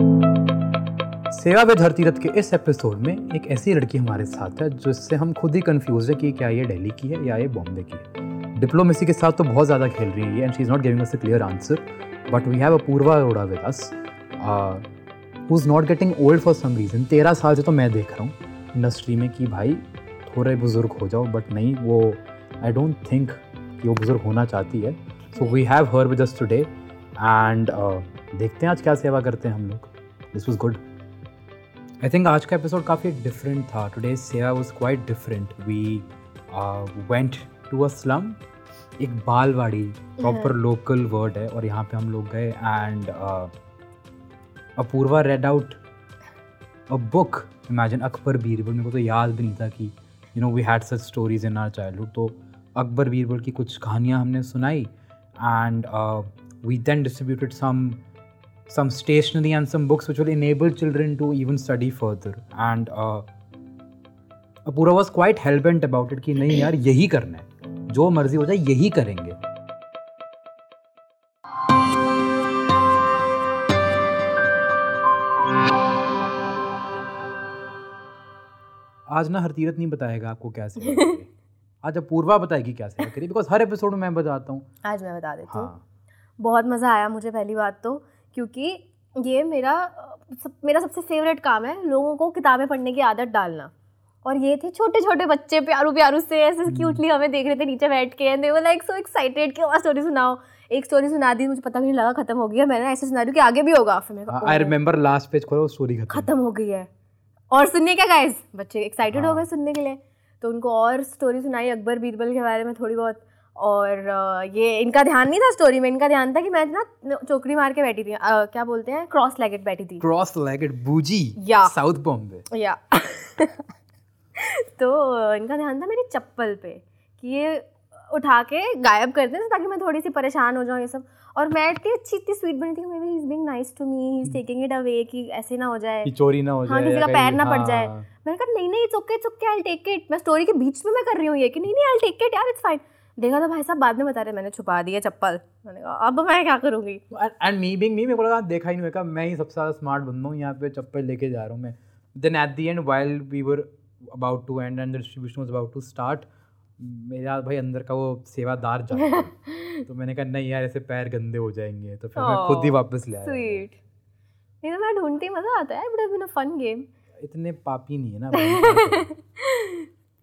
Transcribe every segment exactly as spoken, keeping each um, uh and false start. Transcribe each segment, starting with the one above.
सेवा विद हरतीरथ के इस एपिसोड में एक ऐसी लड़की हमारे साथ है जिससे हम खुद ही कंफ्यूज है कि क्या ये दिल्ली की है या ये बॉम्बे की है। डिप्लोमेसी के साथ तो बहुत ज़्यादा खेल रही है and she is not giving us a clear answer, but we have Apoorva Arora with us who is not getting old for some reason. तेरह साल से तो मैं देख रहा हूँ इंडस्ट्री में कि भाई थोड़े बुज़ुर्ग हो जाओ, बट नहीं, वो आई डोंट थिंक कि वो बुज़ुर्ग होना चाहती है। So we have her with us today and देखते हैं आज क्या सेवा करते हैं हम लोग। This was good. I think आज का एपिसोड काफ़ी डिफरेंट था। Today seva was quite different. We went to a slum, एक बाल वाड़ी प्रॉपर लोकल वर्ड है, और यहाँ पे हम लोग गए and Apoorva read out a book. Imagine Akbar Birbal, मेरे को तो याद भी नहीं था कि you know we had such stories in our childhood. तो अकबर बीरबल की कुछ कहानियाँ हमने सुनाई and we then distributed some some stationery and some books which will enable children to even study further. And uh, Apoorva was quite hell-bent about it कि नहीं यार यही करना है, जो मर्जी हो जाए यही करेंगे। आज ना हरतीरथ नहीं बताएगा आपको क्या सेवा करें, आज अपूर्वा बताएगी क्या सेवा करें, बिकॉज हर एपिसोड में मैं बताता हूँ, आज मैं बता देती हूँ। हाँ। बहुत मज़ा आया मुझे पहली बात तो, क्योंकि ये मेरा सब, मेरा सबसे फेवरेट काम है लोगों को किताबें पढ़ने की आदत डालना। और ये थे छोटे छोटे बच्चे, प्यारू प्यारू से ऐसे क्यूटली हमें देख रहे थे नीचे बैठ के, and they were like so excited कि और स्टोरी सुनाओ। एक स्टोरी सुना दी, मुझे पता भी नहीं लगा खत्म हो गई है, मैंने ऐसे सुना दी कि आगे भी होगा। फिर मैंने आई रिमेंबर लास्ट पेज खोला, स्टोरी खत्म हो गई है। और सुनने क्या गाइस, बच्चे एक्साइटेड हो गए सुनने के लिए, तो उनको और स्टोरी सुनाई अकबर बीरबल के बारे में थोड़ी बहुत। और ये इनका ध्यान नहीं था स्टोरी में, इनका ध्यान था कि मैं ना चोकरी मार के बैठी थी, आ, क्या बोलते हैं, क्रॉस लेगेड बैठी थी, क्रॉस लेगेड बूजी या साउथ बॉम्बे या तो इनका ध्यान था मेरी चप्पल पे कि ये उठा के गायब कर दें ताकि मैं थोड़ी सी परेशान हो जाऊँ ये सब। और मैं इतनी अच्छी इतनी स्वीट बनी थी, maybe he is being nice to me, he is taking it away कि ऐसे ना हो जाए, चोरी ना हो जाए, किसी का पैर ना पड़ जाए। मैंने कहा नहीं नहीं it's okay it's okay I will take it. मैं स्टोरी के बीच में मैं कर रही हूँ ये कि नहीं नहीं आई विल टेक इट यार इट्स फाइन। देखा तो भाई साहब बाद में बता रहे मैंने छुपा दिया चप्पल। मैंने कहा अब मैं क्या करूँगी। एंड मी बीइंग मी, मेरे को लगा देखा ही नहीं होगा, मैं ही सबसे ज़्यादा स्मार्ट बंदा हूँ यहाँ पे, चप्पल लेके जा रहा हूँ मैं। Then at the end while we were about to end and the distribution was about to start, मेरा भाई अंदर का वो सेवादार जा रहा है तो मैंने कहा नहीं यार ऐसे पैर गंदे हो जाएंगे, तो फिर मैं खुद ही वापस ले आया। स्वीट नहीं तो मैं ढूंढती, मज़ा आता है, but it's been a fun game. इतने पापी नहीं है ना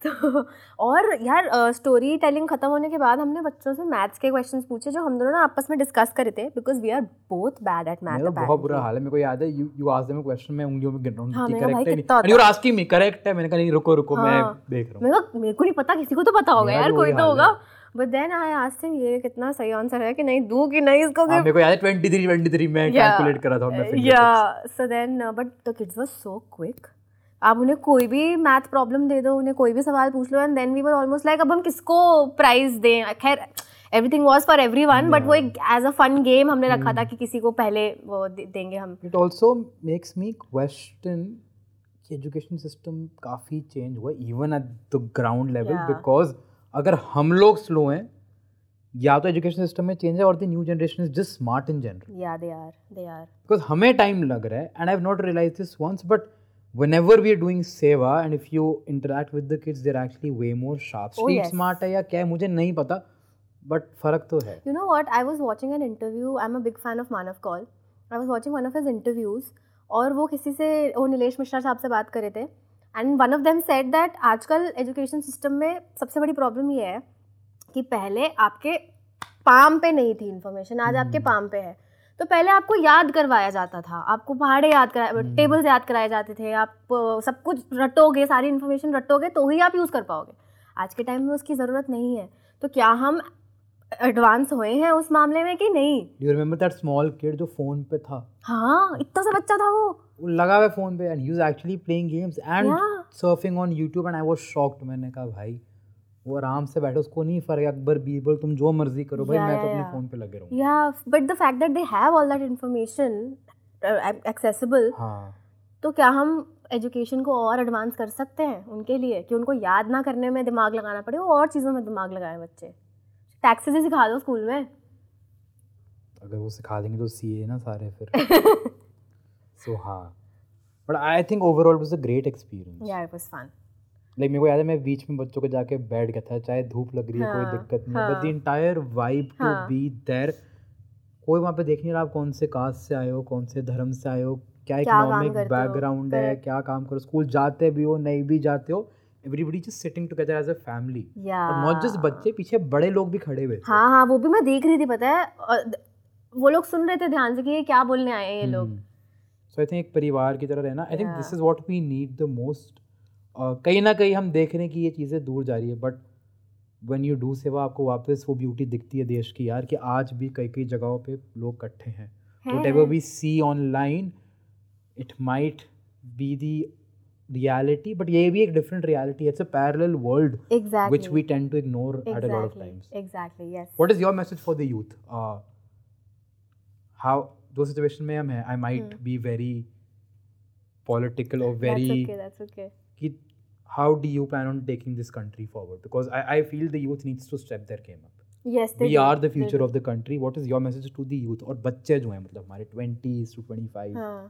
तो। और यार स्टोरी टेलिंग खत्म होने के बाद हमने बच्चों से मैथ्स के क्वेश्चंस पूछे जो हम दोनों ना आपस में डिस्कस कर रहे थे, because we are both bad at maths. बहुत बुरा हाल है, मेरे को याद है you you asked me question, मैं उंगलियों में गिन रहा हूं कि करेक्ट है नहीं, and you are asking me correct है। मैंने कहा नहीं रुको रुको मैं देख रहा हूं, मेरे को मेरे को नहीं पता, किसी को तो पता होगा यार, कोई तो होगा। But then I asked him ये कितना सही आंसर है कि नहीं दूं कि नहीं इसको, मेरे को याद है तेईस तेईस मैं कैलकुलेट कर रहा था मैं। या so then but the kids were so quick, आप उन्हें कोई भी मैथ प्रॉब्लम दे दो, उन्हें कोई भी सवाल पूछ लो, and then we were almost like अब हम किसको प्राइज़ दें। खैर everything was for everyone, but वो एक एज अ फन गेम हमने रखा था कि किसी को पहले वो देंगे हम। It also makes me question कि एजुकेशन सिस्टम काफ़ी चेंज हुआ even at the ground level, because अगर हम लोग स्लो हैं या तो एजुकेशन सिस्टम में चेंज है, और the new generation is just smart in general. या they are they are because हमें टाइम लग रहा है, and I have not realised this once but whenever we are doing seva and if you interact with the kids they're actually way more sharp, street oh, yes. smart hai ya kya mujhe nahi pata, but farak to hai. You know what, I was watching an interview, I'm a big fan of Manav Kaul, I was watching one of his interviews aur wo kisi se wo Nilesh Mishra sahab se baat kar rahe the, and one of them said that aajkal education system mein sabse badi problem ye hai ki pehle aapke palm pe nahi thi information, aaj aapke palm pe hai। तो पहले आपको याद करवाया जाता था, आपको पहाड़े याद कराए hmm. टेबल्स याद कराए जाते थे, आप सब कुछ रटोगे, सारी इन्फॉर्मेशन रटोगे तो ही आप यूज़ कर पाओगे। आज के टाइम में उसकी ज़रूरत नहीं है, तो क्या हम एडवांस हुए हैं उस मामले में कि नहीं? You remember that small kid जो फ़ोन पे था? हाँ, इतना सा बच्चा था वो, लगा हुआ फ़ोन पे, and he was actually playing games and surfing on YouTube, and I was shocked. मैंने कहा भाई वो आराम से बैठो, उसको नहीं फर्क है, अकबर बीरबल तुम जो मर्जी करो भाई, yeah, मैं तो अपने फोन पे लगे रहूं। या but the fact that they have all that information accessible, तो क्या हम एजुकेशन को और एडवांस कर सकते हैं उनके लिए कि उनको याद ना करने में दिमाग लगाना पड़े, वो और चीज़ों में दिमाग लगाएं। बच्चे टैक्सेस ही सिखा दो स्कूल में, अगर वो सिखा देंगे तो सीए ना सारे फिर So हाँ, but I think overall it was a great experience. Yeah, it was fun. Like मेरे को याद है मैं बीच में बच्चों के जाके बैठ गया था, चाहे धूप लग रही है कोई दिक्कत नहीं, but the entire vibe to be there, कोई वहाँ पे देख नहीं रहा आप कौन से कास्ट से आए हो, कौन से धर्म से आए हो, क्या इकोनॉमिक बैकग्राउंड है, क्या काम करो, स्कूल जाते भी हो नहीं भी जाते हो, everybody just sitting together as a family. Yeah. और not just बच्चे, पीछे बड़े लोग भी खड़े हुए थे. हाँ हाँ, वो भी मैं देख रही थी, पता है, वो लोग सुन रहे थे ध्यान से कि क्या बोलने आए हैं ये लोग. So I think एक परिवार की तरह रहना, I think yeah. this is what we need the most. Uh, कहीं ना कहीं हम देख रहे हैं कि ये चीज़ें दूर जा रही है, बट when you do सेवा आपको वापस वो ब्यूटी दिखती है देश की यार, कि आज भी कई कई जगहों पे लोग इकट्ठे हैं. Whatever we see online, it might be the reality, but ये भी एक different reality. It's a parallel world, exactly. which we tend to ignore exactly. at a lot of times. Exactly, yes. What is your message for the youth? Uh, how जो situation में हम हैं, I might be very political और very कि how do you plan on taking this country forward, because I I feel the youth needs to step their game up. Yes, we are the future of the country. What is your message to the youth और बच्चे जो हैं, मतलब हमारे twenty two twenty five? हां,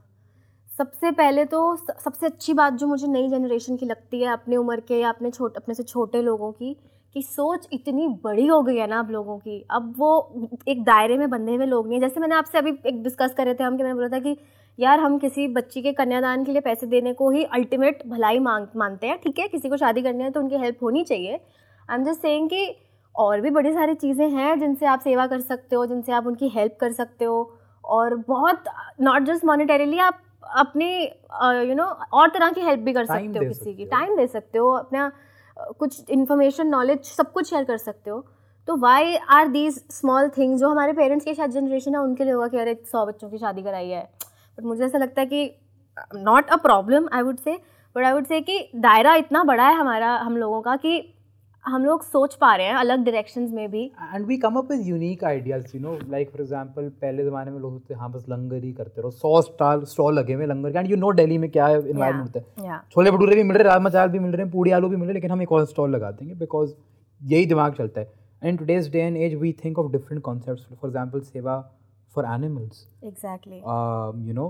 सबसे पहले तो सबसे अच्छी बात जो मुझे नई जनरेशन की लगती है, अपनी उम्र के या अपने छोटे अपने से छोटे लोगों की, कि सोच इतनी बड़ी हो गई है ना अब लोगों की. अब वो एक दायरे में बंधे हुए लोग नहीं है. जैसे मैंने आपसे अभी एक डिस्कस कर रहे थे हम, कि मैंने बोला था कि यार हम किसी बच्ची के कन्यादान के लिए पैसे देने को ही अल्टीमेट भलाई मांग मानते हैं. ठीक है, किसी को शादी करनी है तो उनकी हेल्प होनी चाहिए. आई एम जस्ट सेइंग कि और भी बड़ी सारी चीज़ें हैं जिनसे आप सेवा कर सकते हो, जिनसे आप उनकी हेल्प कर सकते हो, और बहुत नॉट जस्ट मॉनिटरीली, आप अपने यू नो और तरह की हेल्प भी कर सकते हो, किसी की टाइम दे सकते हो, अपना कुछ इन्फॉर्मेशन नॉलेज सब कुछ शेयर कर सकते हो. तो why are these small things, जो हमारे पेरेंट्स की शायद जनरेशन है उनके लिए होगा कि अरे सौ बच्चों की शादी कराई है, बट मुझे ऐसा लगता है कि not a problem I would say, but I would say कि दायरा इतना बड़ा है हमारा, हम लोगों का, कि हम लोग सोच पा रहे हैं अलग डायरेक्शंस में भी. And we come up with unique ideas, you know, like for example पहले ज़माने में लोग होते हाँ बस लंगर ही करते रहो, सौ स्टॉल स्टॉल लगे हुए लंगर के. एंड यू नो दिल्ली में क्या एनवायरनमेंट होता है, छोले भटूरे भी मिल रहे, राजमा चावल भी मिल रहे हैं, पूड़ी आलू भी मिल रहे, लेकिन हम एक और स्टॉल लगा देंगे बिकॉज यही दिमाग चलता है. And today's day and as we think of different concepts, for example सेवा for animals, exactly, you know,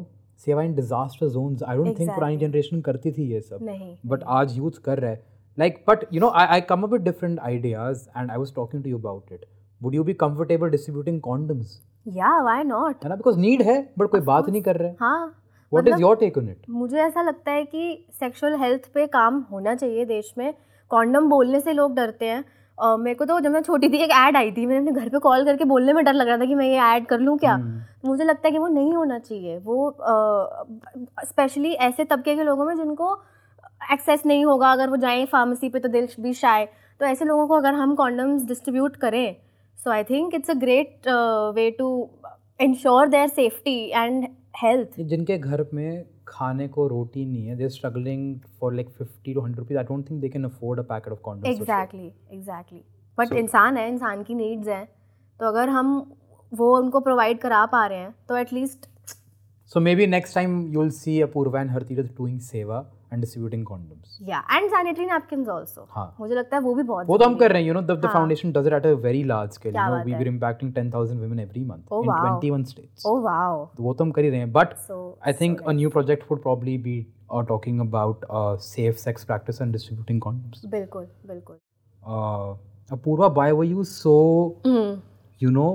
सेवा in disaster zones. I don't think पुरानी जनरेशन करती थी ये सब, बट आज यूथ कर रहा है. Like, but you know, I, I come up with different ideas, and I was talking to you about it. Would you be comfortable distributing condoms? Yeah, why not? है ना, because need है, but कोई बात नहीं कर रहे. हाँ. What is your take on it? मुझे ऐसा लगता है कि sexual health पे काम होना चाहिए देश में. Condom बोलने से लोग डरते हैं. Uh, मेरे को तो जब मैं छोटी थी एक ऐड आई थी, मैंने अपने घर पे कॉल करके बोलने में डर लग रहा था कि मैं ये ऐड कर लूँ क्या. hmm. मुझे लगता है कि वो नहीं होना चाहिए. वो स्पेशली uh, ऐसे तबके के लोगों में जिनको एक्सेस नहीं होगा, अगर वो जाएँ फार्मेसी पे तो दिल भी शाय, तो ऐसे लोगों को अगर हम कॉन्डम्स डिस्ट्रीब्यूट करें, so I think it's a great way to ensure their safety and health. जिनके घर में खाने को रोटी नहीं है, they are struggling for like fifty to hundred rupees, I don't think they can afford a packet of condoms. Exactly exactly, but इंसान है, इंसान की नीड्स हैं, तो अगर हम वो उनको प्रोवाइड करा पा रहे हैं तो at least. So maybe next time you'll see Apoorva and Harteerath doing Sewa and distributing condoms. Yeah, and sanitary napkins also. हाँ. मुझे लगता है वो भी बहुत. वो तो हम कर रहे हैं, you know, the, the foundation does it at a very large scale. You know, we were impacting ten thousand women every month oh, in wow. twenty-one states. Oh wow. वो तो हम कर ही रहे हैं, but so, I think so a new project would probably be uh, talking about uh, safe sex practice and distributing condoms. बिल्कुल बिल्कुल. Uh, Apoorva, why were you so, mm. you know?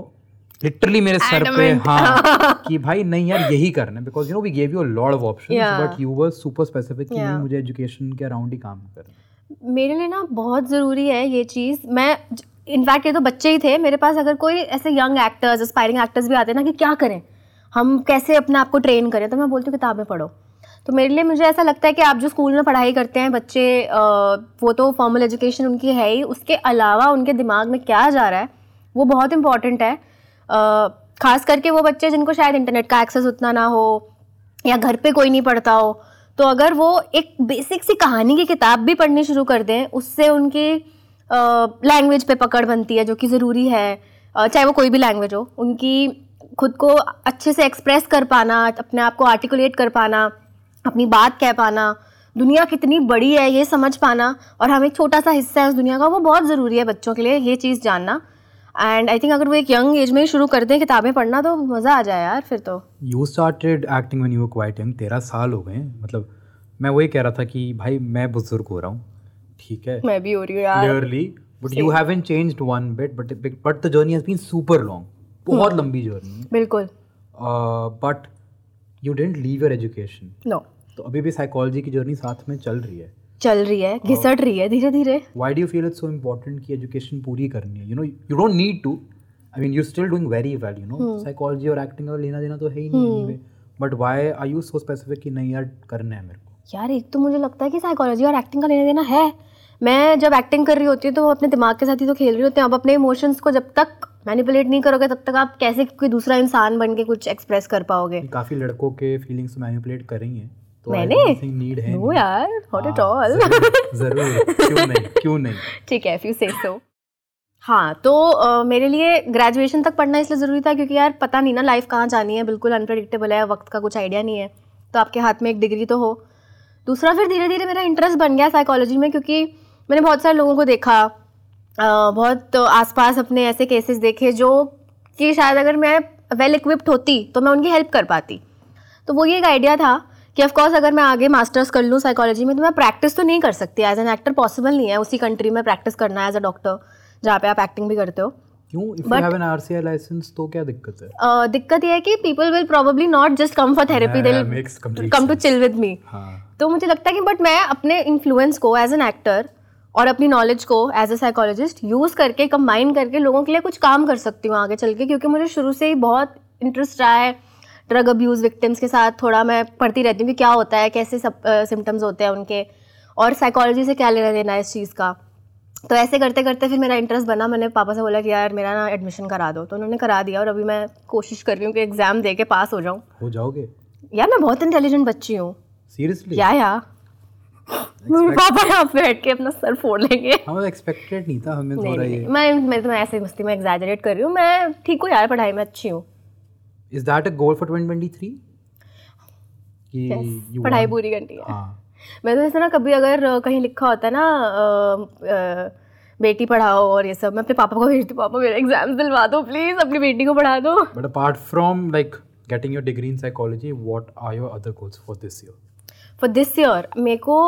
Literally मेरे सर पे हाँ कि भाई नहीं यार यही करना, because you know we gave you a lot of options, but you were super specific कि नहीं मुझे एजुकेशन के अराउंड ही काम करना. मेरे लिए ना बहुत ज़रूरी है ये चीज़. मैं इनफैक्ट ये तो बच्चे ही थे मेरे पास, अगर कोई ऐसे यंग एक्टर्स एस्पायरिंग एक्टर्स भी आते हैं ना कि क्या करें हम, कैसे अपने आप को ट्रेन करें, तो मैं बोलती हूँ किताबें पढ़ो. तो मेरे लिए मुझे ऐसा लगता है कि आप जो स्कूल में पढ़ाई करते हैं बच्चे, वो तो फॉर्मल एजुकेशन उनकी है ही, उसके अलावा उनके दिमाग में क्या जा रहा है वो बहुत इंपॉर्टेंट है. Uh, खास करके वो बच्चे जिनको शायद इंटरनेट का एक्सेस उतना ना हो या घर पे कोई नहीं पढ़ता हो, तो अगर वो एक बेसिक सी कहानी की किताब भी पढ़नी शुरू कर दें, उससे उनकी लैंग्वेज uh, पे पकड़ बनती है जो कि ज़रूरी है. uh, चाहे वो कोई भी लैंग्वेज हो, उनकी खुद को अच्छे से एक्सप्रेस कर पाना, अपने आप को आर्टिकुलेट कर पाना, अपनी बात कह पाना, दुनिया कितनी बड़ी है ये समझ पाना, और हम एक छोटा सा हिस्सा है उस दुनिया का, वो बहुत ज़रूरी है बच्चों के लिए ये चीज़ जानना. एंड आई थिंक अगर वो एक यंग एज में शुरू कर दें किताबें पढ़ना तो मज़ा आ जाए यार फिर तो। You started acting when you were quite young, तेरह साल हो गए। मतलब मैं वही कह रहा था कि भाई मैं बुजुर्ग हो रहा हूँ, ठीक है मैं भी हो रही हूँ यार clearly, but you haven't changed one bit, but but the journey has been super long, बहुत लंबी जर्नी है बिल्कुल। But you didn't leave your education, no, तो अभी भी साइकोलॉजी की जर्नी साथ में चल रही है चल रही है घिसट रही है धीरे धीरे। Why do you feel it's so important कि एजुकेशन पूरी करनी है? You know you don't need to, I mean you still doing very well, you know psychology और एक्टिंग का लेना देना तो है ही नहीं, but why are you so specific कि नहीं यार करना है मेरे को? यार एक तो मुझे लगता है कि साइकोलॉजी और एक्टिंग का लेना देना है। मैं जब एक्टिंग कर रही होती हूँ तो अपने दिमाग के साथ ही तो खेल रही होती हूँ। आप अपने इमोशंस को जब तक मैनिपुलेट नहीं करोगे तब तक आप कैसे कोई दूसरा इंसान बन के कुछ एक्सप्रेस कर पाओगे। काफ़ी लड़कों के फीलिंग्स मैनिपुलेट करेंगे तो मैंने नो यार नॉट एट ऑल, जरूर क्यों नहीं क्यों नहीं, ठीक है इफ यू से सो। हाँ तो uh, मेरे लिए ग्रेजुएशन तक पढ़ना इसलिए ज़रूरी था क्योंकि यार पता नहीं ना लाइफ कहाँ जानी है, बिल्कुल अनप्रेडिक्टेबल है, वक्त का कुछ आइडिया नहीं है, तो आपके हाथ में एक डिग्री तो हो। दूसरा फिर धीरे धीरे मेरा इंटरेस्ट बन गया साइकोलॉजी में क्योंकि मैंने बहुत सारे लोगों को देखा, बहुत आसपास अपने ऐसे केसेस देखे जो कि शायद अगर मैं वेल इक्विप्ड होती तो मैं उनकी हेल्प कर पाती। तो वो ये एक आइडिया था कि ऑफकोर्स अगर मैं आगे मास्टर्स कर लूँ साइकोलॉजी में तो मैं प्रैक्टिस तो नहीं कर सकती एज एन एक्टर, पॉसिबल नहीं है उसी कंट्री में प्रैक्टिस करना एज अ डॉक्टर जहाँ पे आप एक्टिंग भी करते हो। क्यों? If you have an RCI licence तो क्या दिक्कत है? दिक्कत ये है कि people will probably not just come for therapy, they will come to chill with me. तो मुझे लगता है कि बट मैं अपने इन्फ्लुएंस को एज एन एक्टर और अपनी नॉलेज को एज अ साइकोलॉजिस्ट यूज़ करके कंबाइन करके लोगों के लिए कुछ काम कर सकती हूँ आगे चल के, क्योंकि मुझे शुरू से ही बहुत इंटरेस्ट रहा है ड्रग अब्यूज़ विक्टिम्स के साथ। थोड़ा मैं पढ़ती रहती हूँ कि क्या होता है, कैसे सब सिम्टम्स uh, होते हैं उनके और साइकोलॉजी से क्या लेना देना है इस चीज़ का। तो ऐसे करते करते फिर मेरा इंटरेस्ट बना। मैंने पापा से बोला कि यार मेरा ना एडमिशन करा दो, तो उन्होंने करा दिया और अभी मैं कोशिश कर रही हूँ कि एग्ज़ाम दे के पास हो जाऊँ। हो जाओगे यार? मैं बहुत इंटेलिजेंट बच्ची हूँ। सीरियसली? या या पापा यहाँ पे बैठ के अपना सर फोड़ लेंगे। हमें एक्सपेक्टेड नहीं था, हमें थोड़ा ये मैं मैं तो ऐसे मस्ती में एग्जैजरेट कर रही हूँ। मैं ठीक हूँ यार, पढ़ाई में अच्छी हूँ। Is that a goal for twenty twenty-three? Yes, पढ़ाई पूरी करनी है। मैं तो ऐसे ना कभी अगर कहीं लिखा होता है ना बेटी पढ़ाओ और ये सब, मैं अपने पापा को भेजती हूँ, पापा मेरा एग्जाम दिलवा दो प्लीज़, अपनी बेटी को पढ़ा दो। But apart from like getting your degree in psychology, what are your other goals for this year? For this year, मेरे को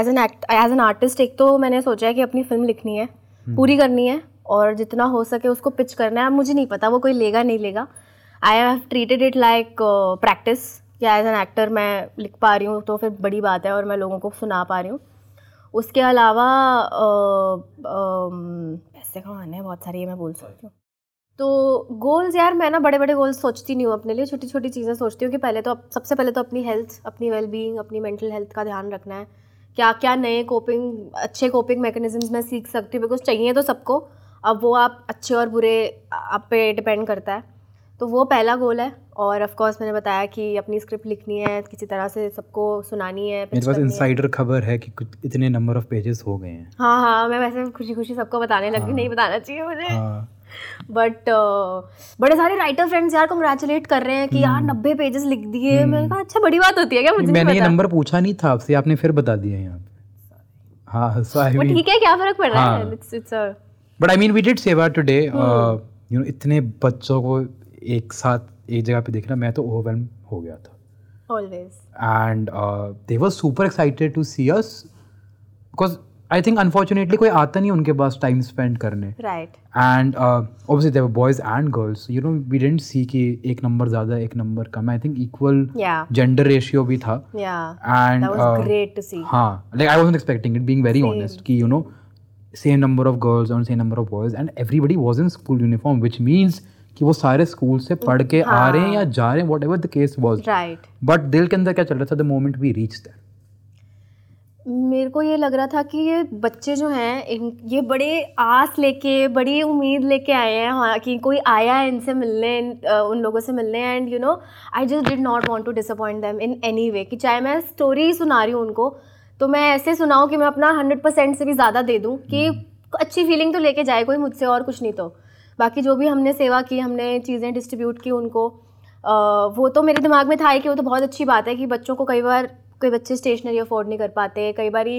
as an act as an artist एक तो मैंने सोचा है कि अपनी फिल्म लिखनी है, पूरी करनी है और जितना हो सके उसको पिच करना है। अब मुझे नहीं पता वो कोई लेगा नहीं लेगा। I have treated it like practice कि एज एन एक्टर मैं लिख पा रही हूँ तो फिर बड़ी बात है और मैं लोगों को सुना पा रही हूँ। उसके अलावा पैसे कमाने हैं बहुत सारे, ये मैं बोल सकती हूँ। तो गोल्स यार मैं ना बड़े बड़े गोल्स सोचती नहीं हूँ अपने लिए, छोटी छोटी चीज़ें सोचती हूँ कि पहले तो सबसे पहले तो अपनी हेल्थ, अपनी वेलबींग, अपनी मेंटल हेल्थ का ध्यान रखना है। क्या क्या नए कोपिंग, अच्छे कोपिंग मैकेनिज्म्स मैं सीख सकती हूँ बिकॉज चाहिए तो सबको, अब वो आप अच्छे और बुरे आप पे डिपेंड करता है। तो वो पहला गोल है। और ऑफ कोर्स मैंने बताया कि अपनी स्क्रिप्ट लिखनी है, किसी तरह से सबको सुनानी है। मेरे पास इनसाइडर खबर है कि कुछ इतने नंबर ऑफ पेजेस हो गए हैं। हाँ हाँ मैं वैसे खुशी खुशी सबको बताने लगी, हाँ, नहीं बताना चाहिए मुझे, हाँ। बट uh, बड़े सारे राइटर फ्रेंड्स यार कंग्रेचुलेट कर रहे हैं कि यार नब्बे पेजेस लिख दिए। मैंने कहा अच्छा बड़ी बात होती है क्या? मुझे मैंने ये नंबर पूछा नहीं था आपसे, आपने फिर बता दिया यहाँ। हाँ ठीक है, क्या फ़र्क पड़ रहा है? But I mean we did seva today, you know इतने बच्चों को एक साथ एक जगह पे देखना, मैं तो ओवरवेल्म हो गया था always. And they were super excited to see us because I think unfortunately कोई आता नहीं उनके पास टाइम स्पेंड करने, right. And obviously there were boys and girls, you know we didn't see कि एक नंबर ज़्यादा एक नंबर कम, I think equal gender ratio भी था। एंड ग्रेट टू सी, हाँ like I wasn't expecting it being very honest कि you know same number of girls और same number of boys and everybody was in school uniform which means कि वो सारे school से पढ़ के हाँ. आ रहे हैं या जा रहे हैं, whatever the case was, right. But दिल के अंदर क्या चल रहा था the moment we reached there? मेरे को ये लग रहा था कि ये बच्चे जो हैं इन ये बड़े आस लेके बड़ी उम्मीद लेके आए हैं, हाँ, कि कोई आया है इनसे मिलने, इन, उन लोगों से मिलने। And you know I just did not want to disappoint them in any way, कि चाहे मैं स्टोरी सुना रही हूँ उनको तो मैं ऐसे सुनाऊँ कि मैं अपना हंड्रेड परसेंट से भी ज़्यादा दे दूँ कि अच्छी फीलिंग तो लेके जाए कोई मुझसे, और कुछ नहीं। तो बाकी जो भी हमने सेवा की, हमने चीज़ें डिस्ट्रीब्यूट की उनको, आ, वो तो मेरे दिमाग में था है कि वो तो बहुत अच्छी बात है कि बच्चों को कई बार कोई बच्चे स्टेशनरी अफोर्ड नहीं कर पाते, कई बारी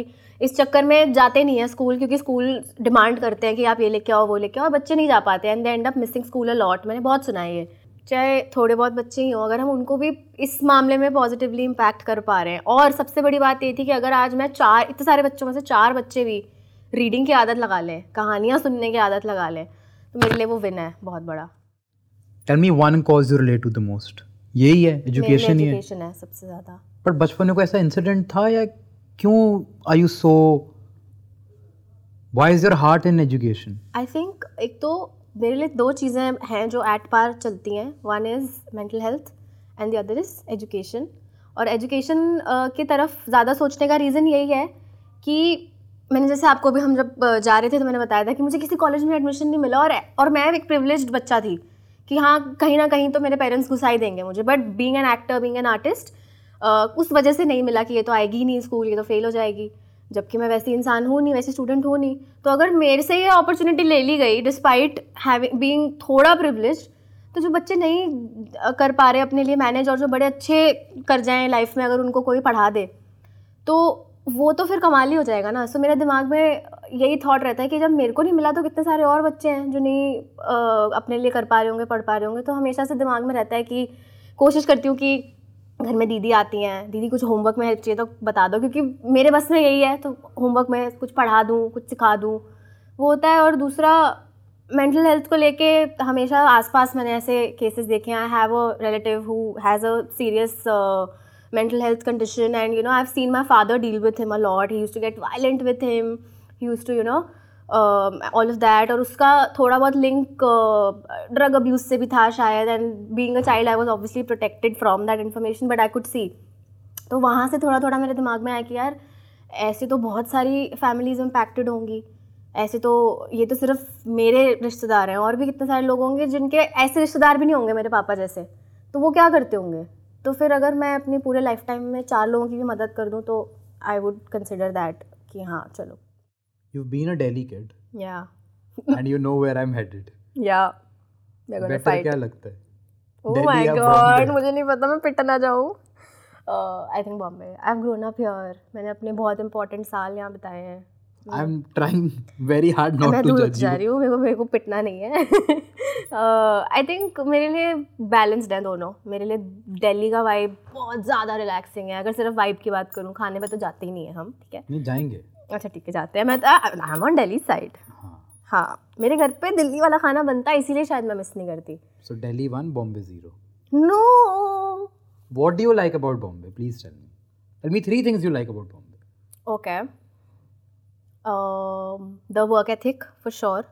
इस चक्कर में जाते नहीं हैं स्कूल, क्योंकि स्कूल डिमांड करते हैं कि आप ये लेके आओ वो लेके आओ, बच्चे नहीं जा पाते and they end up missing school a lot. मैंने बहुत सुना है ये, चाहे थोड़े बहुत बच्चे ही हों, अगर हम उनको भी इस मामले में पॉजिटिवली इम्पैक्ट कर पा रहे हैं। और सबसे बड़ी बात ये थी कि अगर आज मैं चार इतने सारे बच्चों में से चार बच्चे भी रीडिंग की आदत लगा लें, कहानियाँ सुनने की आदत लगा लें, तो मेरे लिए वो विन है बहुत बड़ा। Tell me one cause you relate to the most. यही है एजुकेशन ही है सबसे ज़्यादा। पर बचपन में कोई ऐसा इंसिडेंट था या क्यों are you so, why is your heart in education? I think एक तो मेरे लिए दो चीज़ें हैं जो एट पार चलती हैं, one is mental health and the other is education. और एजुकेशन uh, की तरफ ज़्यादा सोचने का रीज़न यही है कि मैंने जैसे आपको भी हम जब जा रहे थे तो मैंने बताया था कि मुझे किसी कॉलेज में एडमिशन नहीं मिला, और और मैं एक प्रिविलेज्ड बच्चा थी कि हाँ कहीं ना कहीं तो मेरे पेरेंट्स घुसा ही देंगे मुझे, but being an actor being an artist उस वजह से नहीं मिला कि ये तो आएगी ही नहीं स्कूल, ये तो फेल हो जाएगी, जबकि मैं वैसी इंसान हूँ नहीं, वैसे स्टूडेंट हूँ नहीं। तो अगर मेरे से ये अपॉर्चुनिटी ले ली गई डिस्पाइट हैविंग बीइंग थोड़ा प्रिविलेज्ड, तो जो बच्चे नहीं कर पा रहे अपने लिए मैनेज और जो बड़े अच्छे कर जाएँ लाइफ में, अगर उनको कोई पढ़ा दे तो वो तो फिर कमाल ही हो जाएगा ना। सो so, मेरे दिमाग में यही थॉट रहता है कि जब मेरे को नहीं मिला तो कितने सारे और बच्चे हैं जो नहीं आ, अपने लिए कर पा रहे होंगे, पढ़ पा रहे होंगे। तो हमेशा से दिमाग में रहता है कि कोशिश करती हूँ कि घर में दीदी आती हैं, दीदी कुछ होमवर्क में हेल्प चाहिए तो बता दो, क्योंकि मेरे बस में यही है, तो होमवर्क में कुछ पढ़ा दूँ, कुछ सिखा दूँ, वो होता है। और दूसरा मेंटल हेल्थ को लेके हमेशा आसपास मैंने ऐसे केसेस देखे हैं। I have a relative who has a serious mental health condition and you know I've seen my father deal with him a lot, he used to get violent with him, he used to you know uh, all of that, aur uska thoda bahut link uh, drug abuse se bhi tha shayad, and being a child I was obviously protected from that information but I could see, to wahan se thoda thoda mere dimag mein aaya ki yaar aise to bahut sari families impacted hongi, ऐसे तो ये तो सिर्फ मेरे रिश्तेदार हैं, और भी कितने सारे लोग होंगे जिनके ऐसे रिश्तेदार भी नहीं होंगे मेरे पापा जैसे, तो वो क्या करते होंगे। तो फिर अगर मैं अपने पूरे लाइफ टाइम में चार लोगों की भी मदद कर दूं तो आई वुड कंसिडर दैट कि हाँ चलो। You been a Delhi kid yeah and you know where I am headed yeah we are gonna fight. क्या लगता है? ओह माय गॉड, मुझे नहीं पता मैं पिट ना जाऊं। I think Bombay. I have grown up here, मैंने अपने बहुत इंपॉर्टेंट साल यहाँ बिताए हैं। I am trying very hard not to जज यू। मेरे को मेरे को पिटना नहीं है। आई थिंक मेरे लिए बैलेंस्ड है दोनों। मेरे लिए दिल्ली का वाइब बहुत ज़्यादा रिलैक्सिंग है। अगर सिर्फ वाइब की बात करूँ, खाने पे तो जाते ही नहीं है हम, ठीक है? नहीं जाएंगे। अच्छा ठीक है, जाते हैं। मैं I am on Delhi side. हाँ, मेरे घर पे दिल्ली वाला खाना बनता है, इसीलिए शायद मैं मिस नहीं करती। So Delhi one, Bombay zero. No. What do you like about Bombay? Please tell me. Tell me three things you like about Bombay. Okay, the work ethic for sure,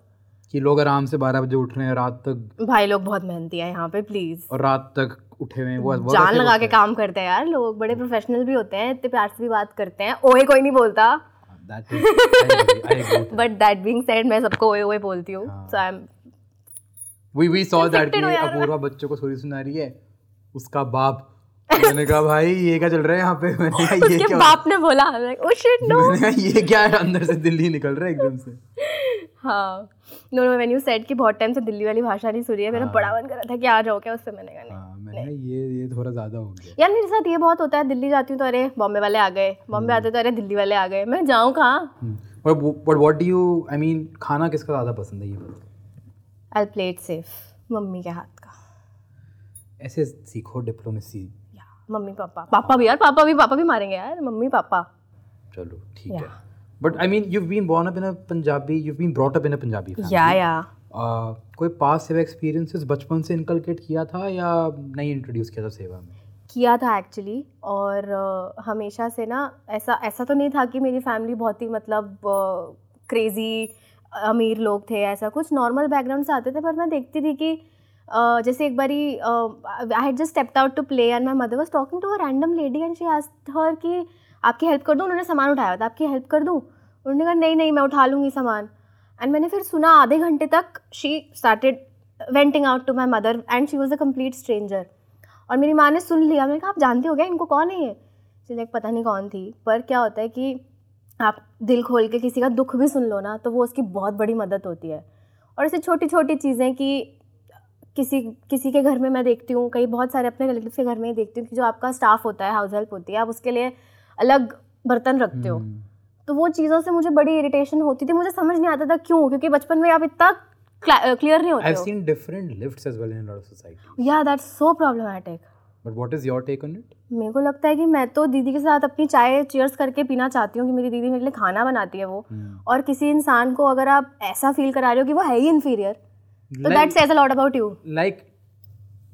कि लोग आराम से बारह बजे उठ रहे हैं रात तक। भाई लोग बहुत मेहनती हैं यहाँ पे, प्लीज़। और रात तक उठे हुए हैं, वो जान लगा के काम करते हैं यार लोग। बड़े प्रोफेशनल भी होते हैं, इतने प्यार से भी बात करते हैं। ओए कोई नहीं बोलता, बट दैट बीइंग सेड मैं सबको ओए ओए बोलती हूँ। So I am we we saw that कि अपूर्वा बच्चों को स्टोरी सुना रही है, उसका बाप मैंने कहा भाई ये क्या चल रहा है यहाँ पे। मैंने कहा ये क्या, बाप ने बोला ओ शिट नो, मैंने कहा ये क्या अंदर से दिल्ली निकल रहा है एकदम से। हाँ नो नो, मैंने यू सेड कि बहुत टाइम से दिल्ली वाली भाषा नहीं सुनी है, मेरा बड़ा मन कर रहा था कि आ जाओ क्या उससे। मैंने कहा नहीं, मैंने ये ये थोड़ा ज़्यादा हो गया यार मेरे साथ। ये बहुत होता है, दिल्ली जाती हूँ तो अरे बॉम्बे वाले आ गए, बॉम्बे आते तो अरे दिल्ली वाले आ गए, मैं जाऊँ कहाँ। But what do you I mean, खाना किसका ज़्यादा पसंद है? ये आई प्लेट सेफ, मम्मी के हाथ का। ऐसे सीखो डिप्लोमेसी। मम्मी पापा पापा भी यार पापा भी पापा भी मारेंगे यार, मम्मी पापा। चलो ठीक है, but I mean you been born up in a Punjabi, you been brought up in a Punjabi family. या या कोई पास सेवा एक्सपीरियंसेस बचपन से इनकलकेट किया था या नहीं? इंट्रोड्यूस किया था सेवा में, किया था एक्चुअली। और uh, हमेशा से ना ऐसा ऐसा तो नहीं था कि मेरी फैमिली बहुत ही मतलब क्रेजी uh, अमीर लोग थे, ऐसा कुछ नॉर्मल बैकग्राउंड से आते थे। पर मैं देखती थी कि Uh, जैसे एक बारी I had just stepped out to play and my mother was talking to a random lady and she asked her कि आपकी हेल्प कर दूँ, उन्होंने सामान उठाया था, आपकी हेल्प कर दूँ। उन्होंने कहा नहीं नहीं मैं उठा लूँगी सामान। एंड मैंने फिर सुना आधे घंटे तक she started venting out to my mother and she was a complete stranger. और मेरी माँ ने सुन लिया। मैंने कहा आप जानते हो गया इनको, कौन है ये? चलिए पता नहीं कौन थी, पर क्या होता है कि आप दिल खोल के किसी का दुख भी सुन लो ना तो वो उसकी बहुत बड़ी मदद होती है। और ऐसे छोटी छोटी चीज़ें कि किसी किसी के घर में मैं देखती हूँ, कई बहुत सारे अपने रिलेटिव के घर में ही देखती हूँ कि जो आपका स्टाफ होता है, हाउस हेल्प होती है, आप उसके लिए अलग बर्तन रखते हो, तो वो चीज़ों से मुझे बड़ी इरिटेशन होती थी। मुझे समझ नहीं आता था क्यों, क्योंकि बचपन में आप इतना क्लियर नहीं होते हो। I've seen different lifts as well in a lot of society. Yeah, that's so problematic. But what is your take on it? मेरे को लगता है कि मैं तो दीदी के साथ अपनी चाय चीयर्स करके पीना चाहती हूँ कि मेरी दीदी मेरे लिए खाना बनाती है वो, और किसी इंसान को अगर आप ऐसा फील करा रहे हो कि वो है ही इन्फीरियर, तो that says a lot about you. Like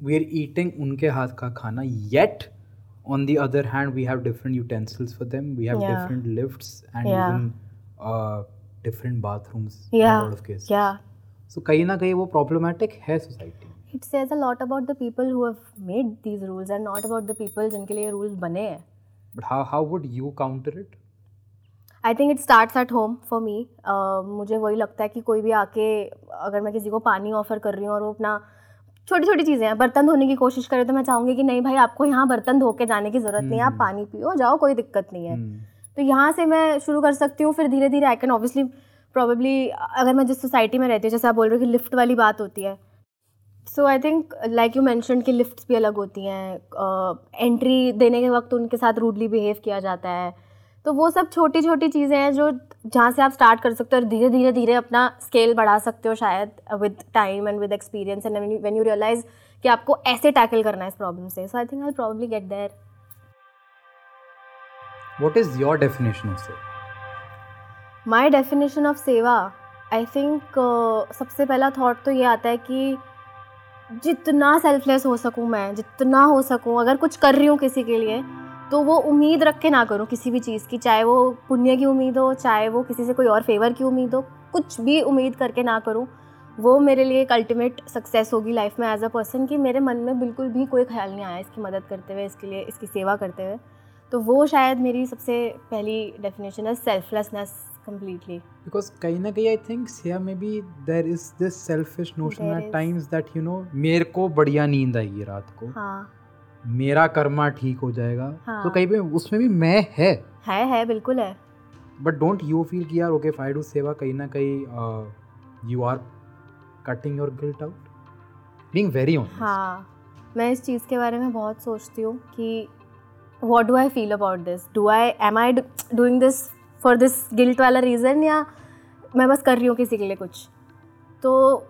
we are eating उनके हाथ का खाना, yet on the other hand we have different utensils for them, we have yeah. different lifts and yeah. even uh, different bathrooms yeah. in a lot of cases. Yeah. So kahin na kahin wo problematic hai society. It says a lot about the people who have made these rules and not about the people jinke liye rules bane hai. But how how would you counter it? I think it starts at home for me. Uh, मुझे वही लगता है कि कोई भी आके अगर मैं किसी को पानी ऑफर कर रही हूँ और वो अपना छोटी छोटी चीज़ें हैं, बर्तन धोने की कोशिश करें, तो मैं चाहूँगी कि नहीं भाई आपको यहाँ बर्तन धो के जाने की ज़रूरत नहीं है, आप पानी पियो जाओ, कोई दिक्कत नहीं है। तो यहाँ से मैं शुरू कर सकती हूँ, फिर धीरे धीरे आई कैन ऑब्वियसली प्रॉबेबली अगर मैं जिस सोसाइटी में रहती हूँ, जैसे आप बोल रहे हो कि लिफ्ट वाली बात होती है, so I think like you mentioned कि लिफ्ट्स भी अलग होती हैं, एंट्री देने के वक्त उनके साथ रूडली बिहेव किया जाता है, तो वो सब छोटी छोटी चीज़ें हैं जो जहाँ से आप स्टार्ट कर सकते हो और धीरे धीरे धीरे अपना स्केल बढ़ा सकते हो शायद with time and with experience and when you realise कि आपको ऐसे टैकल करना है इस प्रॉब्लम से। So I think I will probably get there. What is your definition of seva? My definition of seva, I think सबसे पहला थॉट तो ये आता है कि जितना सेल्फलेस हो सकूँ मैं, जितना हो सकूँ अगर कुछ कर रही हूँ किसी के लिए, तो वो उम्मीद रख के ना करो किसी भी चीज़ की, चाहे वो पुण्य की उम्मीद हो, चाहे वो किसी से कोई और फेवर की उम्मीद हो, कुछ भी उम्मीद करके ना करूँ। वो मेरे लिए एक अल्टीमेट सक्सेस होगी लाइफ में एज अ पर्सन, कि मेरे मन में बिल्कुल भी कोई ख्याल नहीं आया इसकी मदद करते हुए, इसके लिए इसकी सेवा करते हुए। तो वो शायद मेरी सबसे पहली डेफिनेशन है, सेल्फलेसनेस completely. Because कहीं ना कहीं आई थिंक सेवा में भी there is this selfish notion at times that you know मेरे को बढ़िया नींद आएगी रात को, हाँ मेरा कर्मा ठीक हो जाएगा, हाँ. तो कहीं पे उसमें भी मैं है है है बिल्कुल है, बट डोंट यू फील कि यार ओके फाइड सेवा कहीं ना कहीं you are cutting your guilt out, being very honest. हाँ, मैं इस चीज़ के बारे में बहुत सोचती हूँ कि what do I feel about this, do I am I doing this for this guilt वाला रीज़न, या मैं बस कर रही हूँ किसी के लिए कुछ। तो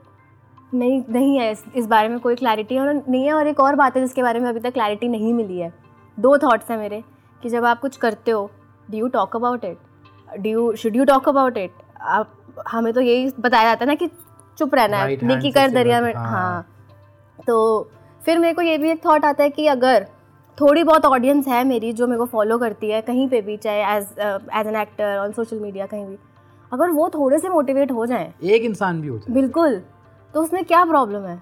नहीं नहीं है इस, इस बारे में कोई क्लैरिटी और नहीं है। और एक और बात है जिसके बारे में अभी तक क्लैरिटी नहीं मिली है, दो थॉट्स हैं मेरे कि जब आप कुछ करते हो, do you talk about it, do you should you talk about it. आप हमें तो यही बताया जाता है ना कि चुप रहना है, निकी कर दरिया में, हाँ। तो फिर मेरे को ये भी एक थॉट आता है कि अगर थोड़ी बहुत ऑडियंस है मेरी जो मेरे को फॉलो करती है कहीं पर भी, चाहे as as an actor on social media कहीं भी, अगर वो थोड़े से मोटिवेट हो जाएँ, एक इंसान भी हो जाए बिल्कुल, तो उसमें क्या प्रॉब्लम है।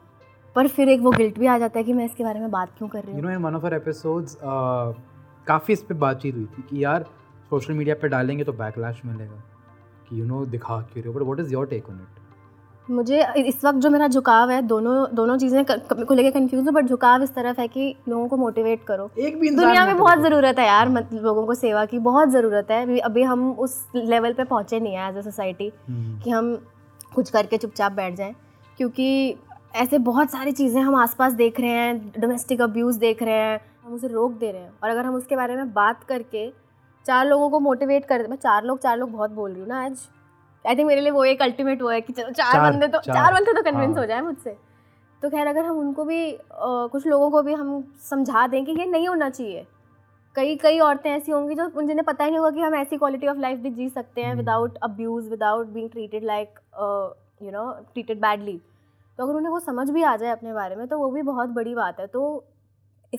पर फिर एक वो गिल्ट भी आ जाता है कि मैं इसके बारे में बात क्यों कर रही हूँ। You know in one of our episodes काफ़ी इस पर बातचीत हुई थी कि यार सोशल मीडिया पे डालेंगे तो बैकलैश मिलेगा कि यू नो दिखा क्यों रहे हो, but what is your take on it? मुझे इस वक्त जो मेरा झुकाव है दोनों दोनों चीज़ें को लेकर कन्फ्यूज हूँ, बट झुकाव इस तरफ है कि लोगों को मोटिवेट करो, एक भी दुनिया में बहुत ज़रूरत है यार, मतलब लोगों को सेवा की बहुत ज़रूरत है। अभी हम उस लेवल पर पहुँचे नहीं हैं एज अ सोसाइटी कि हम कुछ करके चुपचाप बैठ जाएँ, क्योंकि ऐसे बहुत सारी चीज़ें हम आसपास देख रहे हैं, डोमेस्टिक अब्यूज़ देख रहे हैं, हम उसे रोक दे रहे हैं। और अगर हम उसके बारे में बात करके चार लोगों को मोटिवेट कर, मैं चार लोग चार लोग बहुत बोल रही हूँ ना आज, आई थिंक मेरे लिए वो एक अल्टीमेट वो है कि चार, चार बंदे तो चार, चार बंदे तो कन्विंस हो जाए मुझसे। तो खैर अगर हम उनको भी आ, कुछ लोगों को भी हम समझा दें कि ये नहीं होना चाहिए, कई कई औरतें ऐसी होंगी जो जिन्हें पता ही नहीं होगा कि हम ऐसी क्वालिटी ऑफ लाइफ भी जी सकते हैं without abuse, without being treated like you know treated badly. तो अगर उन्हें वो समझ भी आ जाए अपने बारे में तो वो भी बहुत बड़ी बात है। तो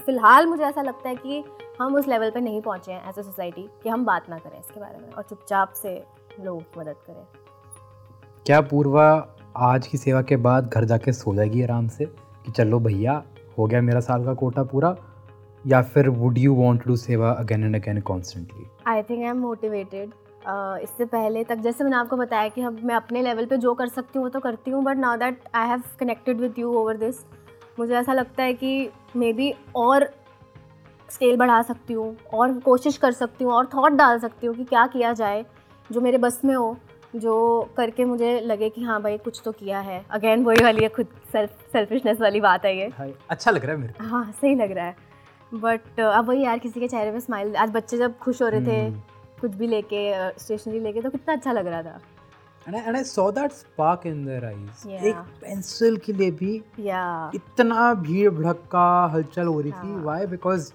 फ़िलहाल मुझे ऐसा लगता है कि हम उस लेवल पे नहीं पहुँचे हैं एज अ सोसाइटी कि हम बात ना करें इसके बारे में और चुपचाप से लोगों की मदद करें। क्या पूर्वा आज की सेवा के बाद घर जाके सो जाएगी आराम से कि चलो भैया हो गया मेरा साल का कोटा पूरा, या फिर would you want to do seva again and again constantly? I think I am motivated. Uh, इससे पहले तक जैसे मैंने आपको बताया कि हम मैं अपने लेवल पे जो कर सकती हूँ वो तो करती हूँ, but now that I have connected with you over this, मुझे ऐसा लगता है कि मे बी और स्केल बढ़ा सकती हूँ और कोशिश कर सकती हूँ और थॉट डाल सकती हूँ कि क्या किया जाए जो मेरे बस में हो, जो करके मुझे लगे कि हाँ भाई कुछ तो किया है। अगेन वही वाली है, खुद सेल्फ सेल्फिशनेस वाली बात है ये। अच्छा लग रहा है मेरे को, हाँ सही लग रहा है। बट अब वही यार किसी के चेहरे में स्माइल, आज बच्चे जब खुश हो रहे थे कुछ भी लेके, स्टेशनरी लेके, तो कितना अच्छा लग रहा था। And I, and I saw that spark in their eyes. Yeah. एक पेंसिल के लिए भी yeah. इतना भीड़ भड़का हलचल हो रही yeah. थी। Why? Because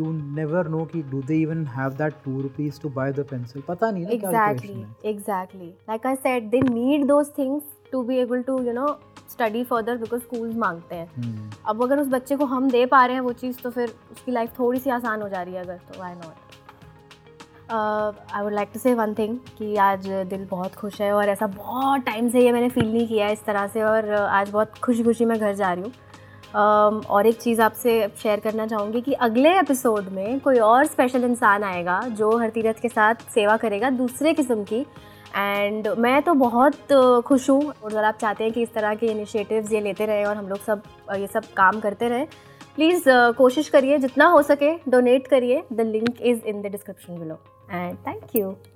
you never know कि do they even have that two rupees to buy the pencil? पता नहीं ना exactly. क्या situation है। Exactly, exactly. Like I said, they need those things to be able to you know study further because schools मांगते हैं। Hmm. अब अगर उस बच्चे को हम दे पा रहे हैं वो चीज़, तो फिर उसकी लाइफ थोड़ी सी आसान हो जा रही है अगर, तो why not? I would like to say one thing कि आज दिल बहुत खुश है और ऐसा बहुत टाइम से ये मैंने फ़ील नहीं किया है इस तरह से, और आज बहुत खुशी खुशी मैं घर जा रही हूँ। uh, और एक चीज़ आपसे शेयर करना चाहूँगी कि अगले एपिसोड में कोई और स्पेशल इंसान आएगा जो हरतीरथ के साथ सेवा करेगा दूसरे किस्म की, एंड मैं तो बहुत खुश हूँ। और अगर आप चाहते हैं कि इस तरह के इनिशिएटिव्स ये लेते रहें और हम लोग सब ये सब काम करते रहें, प्लीज़ uh, कोशिश करिए जितना हो सके डोनेट करिए। The link is in the description below. And thank you.